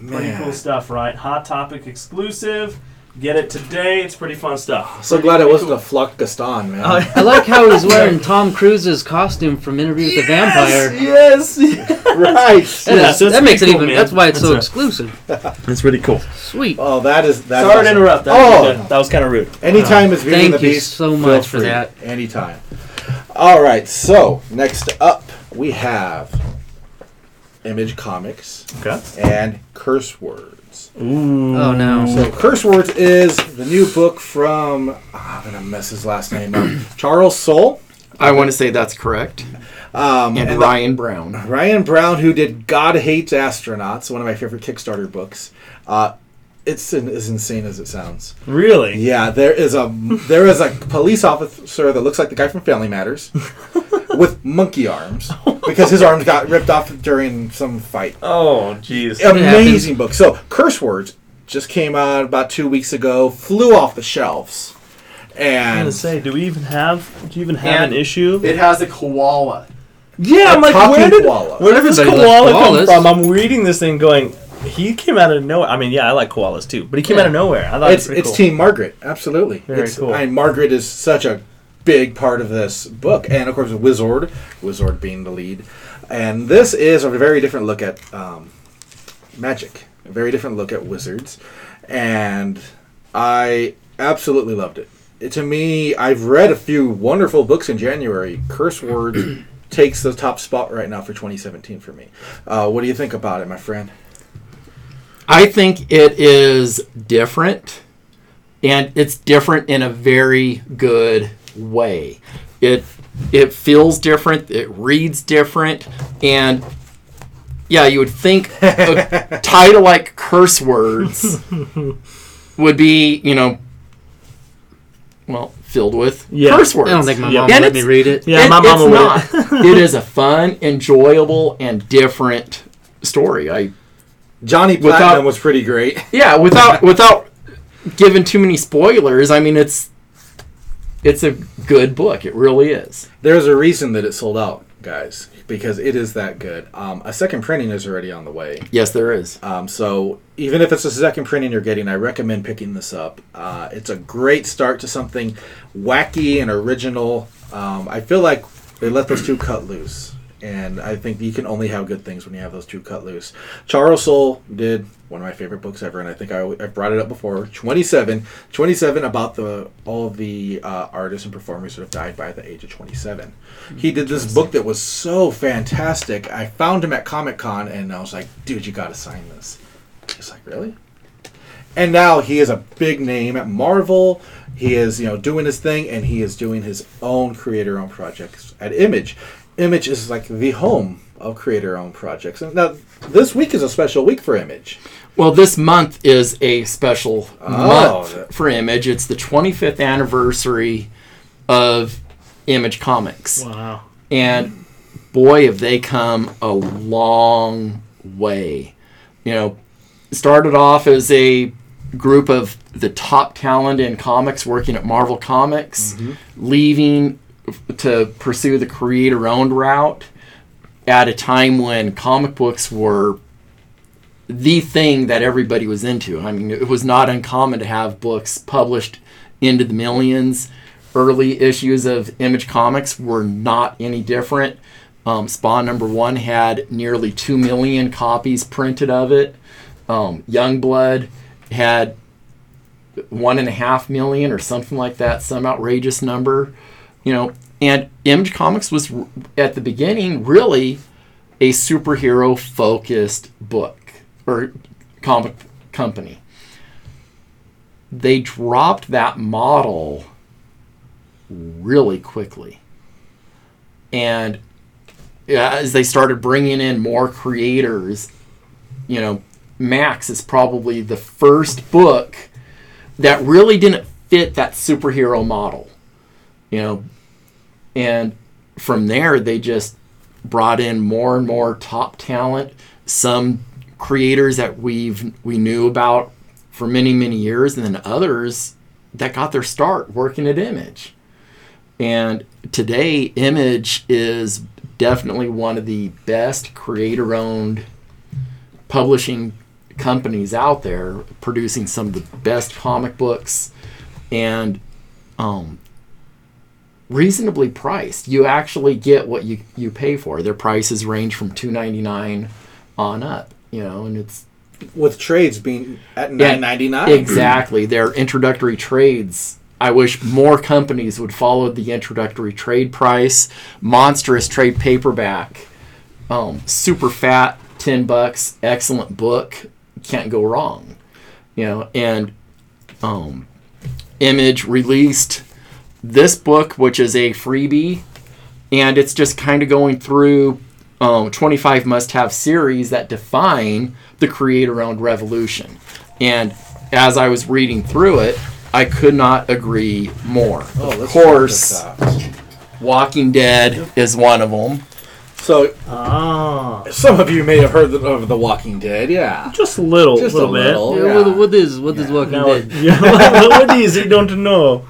Man. Pretty cool stuff, right? Hot Topic exclusive. Get it today. It's pretty fun stuff. So pretty glad it wasn't cool. a Flocked Gaston, man. Uh, I like how he's wearing Tom Cruise's costume from Interview with yes, the Vampire. Yes, yes. Right. That, yeah, is, so that makes it cool, even, man. That's why it's that's so a, exclusive. That's really cool. Sweet. Oh, that is, that Sorry is awesome. to interrupt. That oh. was kind of rude. Anytime wow. is Beauty and the Beast. Thank you so much for that. Anytime. All right, so next up we have Image Comics okay. and Curse Words. Ooh. Oh no! So Curse Words is the new book from oh, I'm gonna mess his last name up. Charles Soule. I want to say that's correct. Um, and, and Ryan the, Brown. Ryan Brown, who did God Hates Astronauts, one of my favorite Kickstarter books. Uh, it's in, as insane as it sounds. Really? Yeah. There is a there is a police officer that looks like the guy from Family Matters. with monkey arms because his arms got ripped off during some fight. Oh, jeez. Amazing book. So, Curse Words just came out about two weeks ago, flew off the shelves. And I was gonna say, do we even have do you even have an issue? It has a koala. Yeah, a I'm like, where did koala. where did this koala come from? I'm reading this thing going, he came out of nowhere. I mean, yeah, I like koalas too, but he came yeah. out of nowhere. I thought it's, it was pretty it's cool. Team Margaret, absolutely. Very it's, cool. I mean, Margaret is such a big part of this book, and of course, Wizard, Wizard being the lead, and this is a very different look at um, magic, a very different look at wizards, and I absolutely loved it. To me, I've read a few wonderful books in January. Curse Words takes the top spot right now for twenty seventeen for me. Uh, what do you think about it, my friend? I think it is different, and it's different in a very good way. It it feels different. It reads different, and yeah, you would think a title like Curse Words would be, you know, well, filled with yeah. curse words. I don't think my mom yeah. would let me read it. Yeah, it, my mom would not. It is a fun, enjoyable, and different story. I Johnny Platinum without, was pretty great. Yeah, without without giving too many spoilers, I mean, it's it's a good book. It really is. There's a reason that it sold out, guys, because it is that good. Um, a second printing is already on the way. Yes, there is. Um, so even if it's a second printing you're getting, I recommend picking this up. Uh, it's a great start to something wacky and original. Um, I feel like they let those two cut loose, and I think you can only have good things when you have those two cut loose. Charles Soule did one of my favorite books ever, and I think I, I brought it up before. twenty-seven, twenty-seven about the all of the uh, artists and performers who have died by the age of twenty-seven. He did this book that was so fantastic. I found him at Comic-Con, and I was like, dude, you got to sign this. He's like, really? And now he is a big name at Marvel. He is, you know, doing his thing, and he is doing his own creator-owned projects at Image. Image is like the home of creator-owned projects. And now, this week is a special week for Image. Well, this month is a special oh, month that. for Image. It's the twenty-fifth anniversary of Image Comics. Wow. And boy, have they come a long way. You know, started off as a group of the top talent in comics working at Marvel Comics, mm-hmm. leaving to pursue the creator-owned route at a time when comic books were the thing that everybody was into. I mean, it was not uncommon to have books published into the millions. Early issues of Image Comics were not any different. Um, Spawn number one had nearly two million copies printed of it. Um, Youngblood had one and a half million or something like that, some outrageous number. You know, and Image Comics was, at the beginning, really a superhero-focused book or comic company. They dropped that model really quickly. And as they started bringing in more creators, you know, Max is probably the first book that really didn't fit that superhero model. You know, and from there, they just brought in more and more top talent, some creators that we've we knew about for many, many years, and then others that got their start working at Image. And today, Image is definitely one of the best creator-owned publishing companies out there, producing some of the best comic books, and um reasonably priced. You actually get what you you pay for. Their prices range from two ninety-nine on up, you know, and it's with trades being at nine ninety-nine. Exactly. Their introductory trades, I wish more companies would follow the introductory trade price. Monstrous trade paperback, um super fat, ten bucks, excellent book, can't go wrong, you know. And um Image released this book, which is a freebie, and it's just kind of going through um, twenty-five must-have series that define the creator-owned revolution. And as I was reading through it, I could not agree more. Oh, of course, Walking Dead is one of them. So, oh. Some of you may have heard of The Walking Dead, yeah. Just a little, Just little a little bit. Yeah, yeah. What, what is what yeah. is Walking now, Dead? Yeah, what, what is it? Don't know.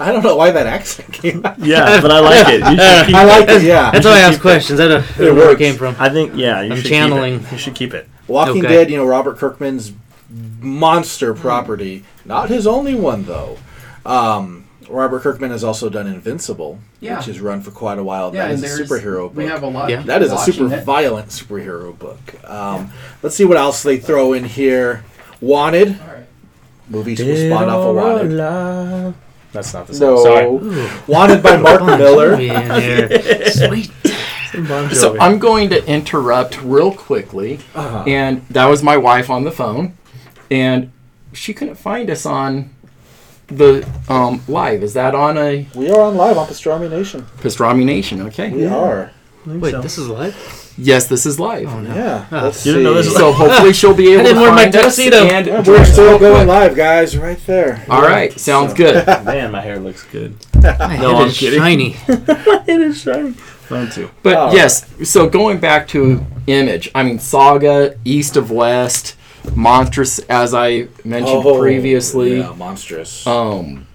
I don't know why that accent came out. Yeah, but I like it. You should keep I like it, it yeah. That's why I ask questions. I don't know where it came from. I think, yeah, you I'm should channeling. Keep it. You should keep it. Walking okay. Dead, you know, Robert Kirkman's monster property. Mm. Not his only one, though. Um... Robert Kirkman has also done Invincible, yeah. which has run for quite a while. Yeah, that is a superhero book. We have a lot. Yeah. That is a super it. violent superhero book. Um, yeah. Let's see what else they throw in here. Wanted. All right. Movies will spawn off of Wanted. Love. That's not the same. No. Sorry. Ooh. Wanted by Mark Miller. Yeah. Sweet. So I'm going to interrupt real quickly. Uh-huh. And that was my wife on the phone. And she couldn't find us on... The um, live, is that on a... We are on live on Pastrami Nation. Pastrami Nation, okay. We yeah. are. Wait, so. This is live? Yes, this is live. Oh, no. Yeah. Oh. Let's you see. Didn't know this. So hopefully she'll be able to find my tuxedo. And yeah, we're still going live, guys, right there. All right, right. Sounds so. Good. Man, my hair looks good. My no, I'm kidding. Shiny. It is shiny. Mine too. But oh. yes, so going back to Image, I mean, Saga, East of West... Monstrous, as I mentioned oh, previously. Yeah, Monstrous. Um,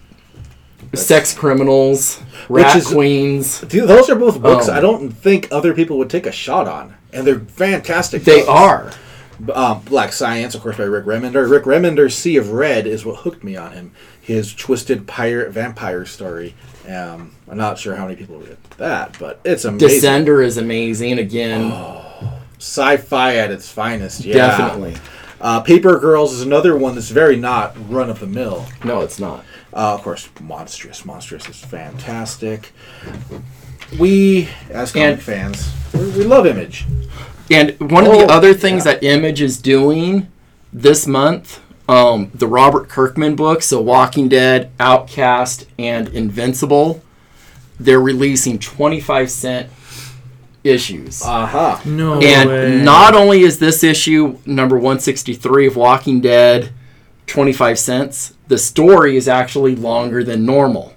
Sex Criminals, Rat is, Queens. Dude, those are both books um, I don't think other people would take a shot on. And they're fantastic They books. Are. Um, Black Science, of course, by Rick Remender. Rick Remender's Sea of Red is what hooked me on him. His twisted pirate vampire story. Um, I'm not sure how many people read that, but it's amazing. Descender is amazing, again. Oh, sci-fi at its finest, yeah. Definitely. Uh, Paper Girls is another one that's very not run-of-the-mill. No, it's not. Uh, of course, Monstrous. Monstrous is fantastic. We, as comic fans, we love Image. And one oh, of the other things yeah. that Image is doing this month, um, the Robert Kirkman books, so Walking Dead, Outcast, and Invincible, they're releasing twenty-five cent issues. Aha. Uh-huh. No And way. Not only is this issue number one sixty-three of Walking Dead twenty-five cents, the story is actually longer than normal.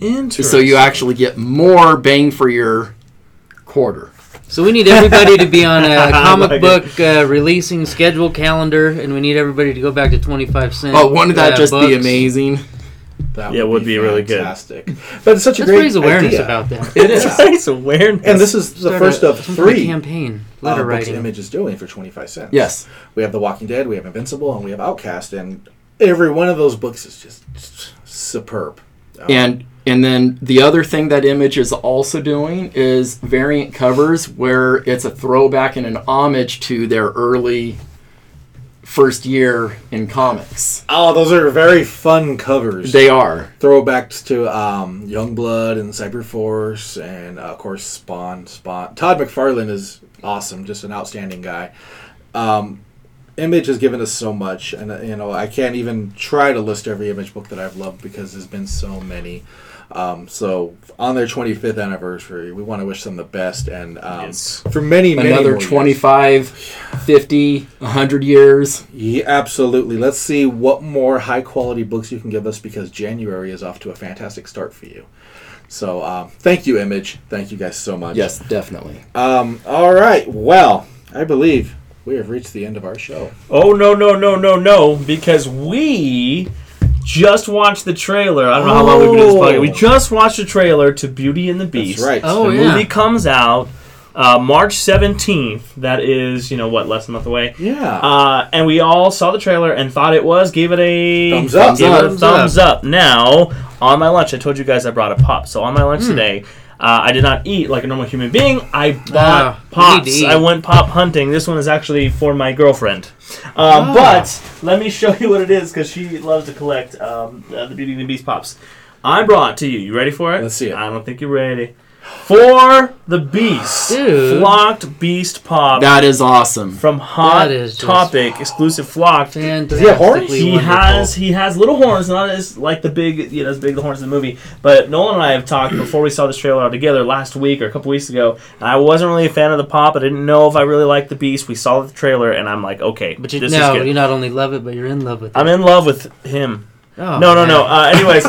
Interesting. So you actually get more bang for your quarter. So we need everybody to be on a comic like book uh, releasing schedule calendar, and we need everybody to go back to twenty-five cents. Oh, wouldn't that uh, just books? Be amazing? That yeah, would it would be, be really good. But it's such a Let's great raise awareness idea. About that. It is. Let's raise awareness. And this is the Start first a, of three campaign letter uh, writing Image is doing for twenty-five cents. Yes. We have The Walking Dead, we have Invincible, and we have Outcast, and every one of those books is just, just superb. Um, and and then the other thing that Image is also doing is variant covers where it's a throwback and an homage to their early first year in comics. Oh, those are very fun covers. They are. Throwbacks to um, Youngblood and Cyberforce and, uh, of course, Spawn. Spawn. Todd McFarlane is awesome, just an outstanding guy. Um, Image has given us so much, and uh, you know I can't even try to list every Image book that I've loved because there's been so many. Um, so on their twenty-fifth anniversary, we want to wish them the best, and um, yes. for many, many another more twenty-five, years. fifty, one hundred years. Yeah, absolutely. Let's see what more high-quality books you can give us, because January is off to a fantastic start for you. So um, thank you, Image. Thank you guys so much. Yes, definitely. Um, all right. Well, I believe we have reached the end of our show. Oh, no, no, no, no, no, because we... just watched the trailer. I don't know how long we've been in this podcast. We just watched the trailer to Beauty and the Beast. That's right. Oh, the yeah. movie comes out uh, March seventeenth. That is, you know, what, less than a month away? Yeah. Uh, and we all saw the trailer and thought it was, gave it a thumbs up. Gave thumbs, it a thumbs, thumbs up. up. Now, on my lunch, I told you guys I brought a pop. So on my lunch mm. today, uh, I did not eat like a normal human being. I bought oh, pops. I went pop hunting. This one is actually for my girlfriend. Um, ah. But let me show you what it is because she loves to collect um, uh, the Beauty and the Beast pops. I brought to you. You ready for it? Let's see it. I don't think you're ready. For the Beast, dude. Flocked Beast pop. That is awesome. From Hot Topic, just... exclusive Flocked. Does he have horns? He wonderful. has he has little horns, not as like the big you know as big the horns in the movie. But Nolan and I have talked before we saw this trailer out together last week or a couple weeks ago. And I wasn't really a fan of the pop. I didn't know if I really liked the Beast. We saw the trailer and I'm like, okay, but you, this no, is good. You not only love it, but you're in love with. I'm it. in love with him. Oh, no, no, man. no. Uh, anyways,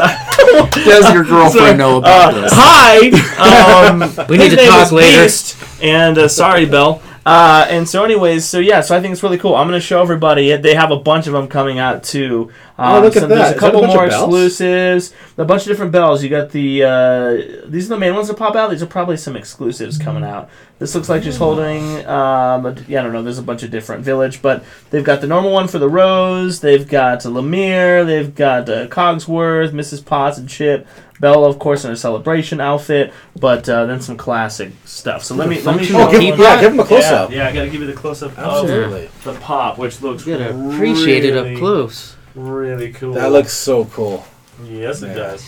does your girlfriend so, know about uh, this? Hi. Um, we need to talk later. Beast, and uh, sorry, Belle. Uh, and so, anyways, so yeah, so I think it's really cool. I'm gonna show everybody. They have a bunch of them coming out too. Um, oh, look so at that! There's a Is couple a more exclusives. A bunch of different bells. You got the uh, these are the main ones that pop out. These are probably some exclusives coming out. This looks like she's holding. Um, a, yeah, I don't know. There's a bunch of different village, but they've got the normal one for the Rose. They've got Lemire. They've got uh, Cogsworth, Missus Potts, and Chip. Bella, of course, in a celebration outfit, but uh, then some classic stuff. So let me let me show oh, give, yeah, give him a close yeah, up. Yeah, I got to give you the close up. Absolutely. Of the pop, which looks you really, appreciate it up close. Really cool. That looks so cool. Yes, yeah. It does.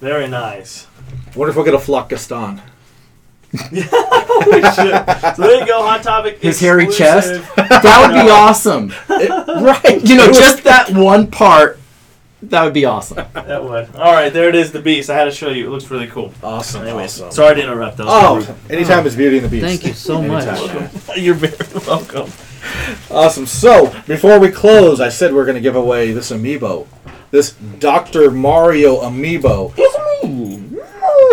Very nice. Wonder if we'll get a flock Gaston. Yeah, we should. So there you go, Hot Topic. His hairy chest. That would be awesome. It, right. You know, just that one part. That would be awesome. That would. All right, there it is, the Beast. I had to show you. It looks really cool. Awesome. Anyways, awesome. Sorry to interrupt. That was oh, anytime oh. It's Beauty and the Beast. Thank you so much. You're very welcome. Awesome. So, before we close, I said we we're going to give away this Amiibo. This Doctor Mario Amiibo. It's me.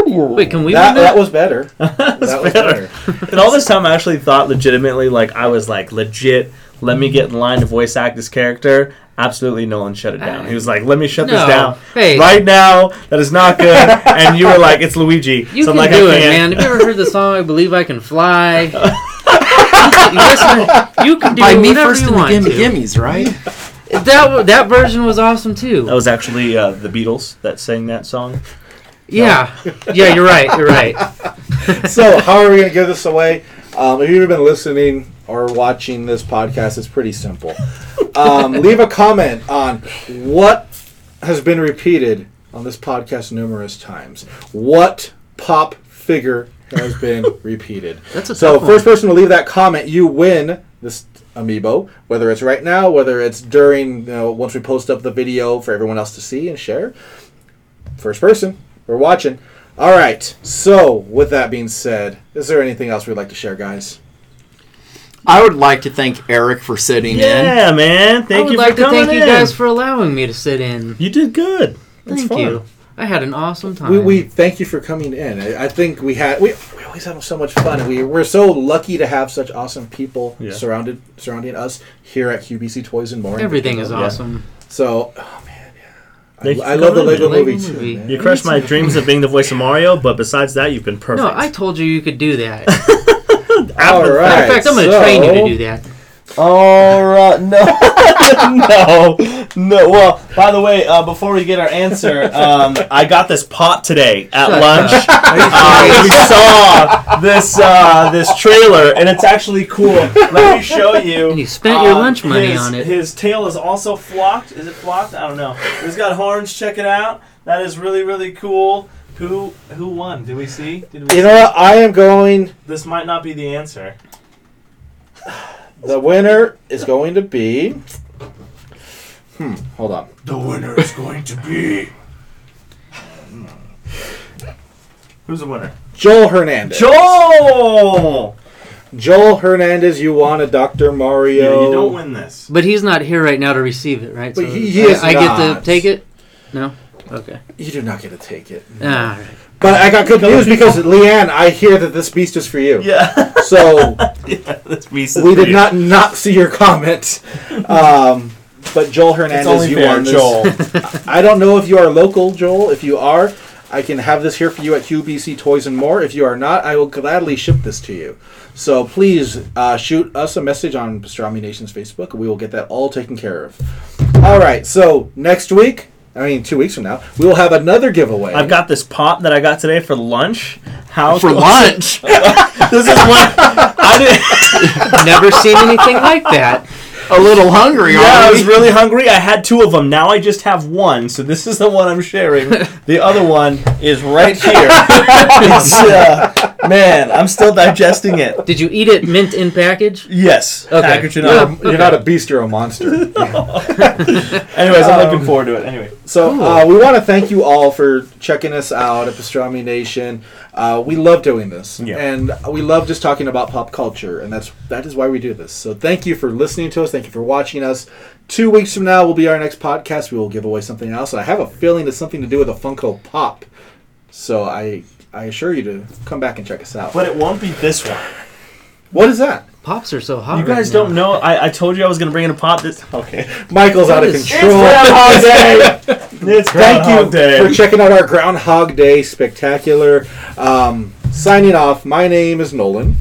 Wait, can we? That, that was better. that that was better. better. And all this time, I actually thought legitimately, like, I was like, legit, let me get in line to voice act this character. Absolutely, Nolan shut it down. He was like, let me shut no, this down hey. right now. That is not good. And you were like, it's Luigi. You so can like, do I it, can. man. Have you ever heard the song, I Believe I Can Fly? Listen, you can do By whatever first you in want the gimme gimmies, right? That that version was awesome, too. That was actually uh, the Beatles that sang that song. Yeah. No. Yeah, you're right. You're right. So how are we going to give this away? Um, if you've been listening or watching this podcast, it's pretty simple. Um, leave a comment on what has been repeated on this podcast numerous times. What pop figure has been repeated? That's a so first person to leave that comment, you win this Amiibo, whether it's right now, whether it's during, you know, once we post up the video for everyone else to see and share. First person, we're watching. All right, so with that being said, is there anything else we'd like to share, guys? I would like to thank Eric for sitting yeah, in. Yeah, man. Thank you for coming in. I would like to thank in. you guys for allowing me to sit in. You did good. That's thank fun. you. I had an awesome time. We, we thank you for coming in. I, I think we had we, we always have so much fun. We we're so lucky to have such awesome people yeah. surrounded surrounding us here at Q B C Toys and More. Everything is awesome. Yeah. So. Oh, man. I, I love the Lego, Lego movie, movie too. Man. You crushed my dreams of being the voice of Mario, but besides that, you've been perfect. No, I told you you could do that. All right. In fact, I'm going to so... train you to do that. All right. No. no. No. Well, by the way, uh, before we get our answer, um, I got this pot today at Shut lunch. Uh, we saw this uh, this trailer, and it's actually cool. Let me show you. And you spent um, your lunch money his, on it. His tail is also flocked. Is it flocked? I don't know. He's got horns. Check it out. That is really, really cool. Who who won? Did we see? Did we you see? know what? I am going. This might not be the answer. The winner is going to be. Hmm. Hold on. The winner is going to be. Who's the winner? Joel Hernandez. Joel. Joel Hernandez, you want a Doctor Mario? Yeah, you don't win this. But he's not here right now to receive it, right? But so he is I, not. I get to take it. No. Okay. You do not get to take it. No. Ah, all right. But I got good news because, Leanne, I hear that this beast is for you. Yeah. So yeah, this beast is we did you. not not see your comment. Um, but Joel Hernandez, you are Joel. I don't know if you are local, Joel. If you are, I can have this here for you at Q B C Toys and More. If you are not, I will gladly ship this to you. So please uh, shoot us a message on Pastrami Nation's Facebook. We will get that all taken care of. All right. So next week. I mean, two weeks from now, we will have another giveaway. I've got this pop that I got today for lunch. How for lunch? This is what I did. Never seen anything like that. A little hungry, yeah, aren't we? I was really hungry. I had two of them. Now I just have one. So this is the one I'm sharing. The other one is right here. It's, uh, Man, I'm still digesting it. Did you eat it mint in package? Yes. Okay. Package you're, not, okay. You're not a beast, you're a monster. Yeah. Anyways, I'm um, looking forward to it. Anyway, so uh, we want to thank you all for checking us out at Pastrami Nation. Uh, we love doing this, yeah. and we love just talking about pop culture, and that's that is why we do this. So thank you for listening to us. Thank you for watching us. Two weeks from now will be our next podcast. We will give away something else, and I have a feeling it's something to do with a Funko Pop. So I... I assure you to come back and check us out. But it won't be this one. What is that? Pops are so hot. You guys right don't now. know. I, I told you I was going to bring in a pop. This okay. Michael's out of control. It's Groundhog Day. It's Groundhog Thank you Day. for checking out our Groundhog Day spectacular. Um, signing off. My name is Nolan,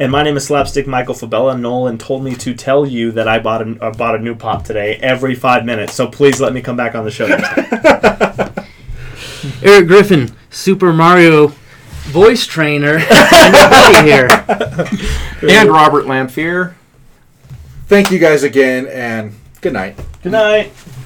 and my name is Slapstick Michael Fabella. Nolan told me to tell you that I bought a uh, bought a new pop today every five minutes. So please let me come back on the show next time. Eric Griffin, Super Mario voice trainer, and your buddy here. And Robert Lamphere. Thank you guys again, and good night. Good night.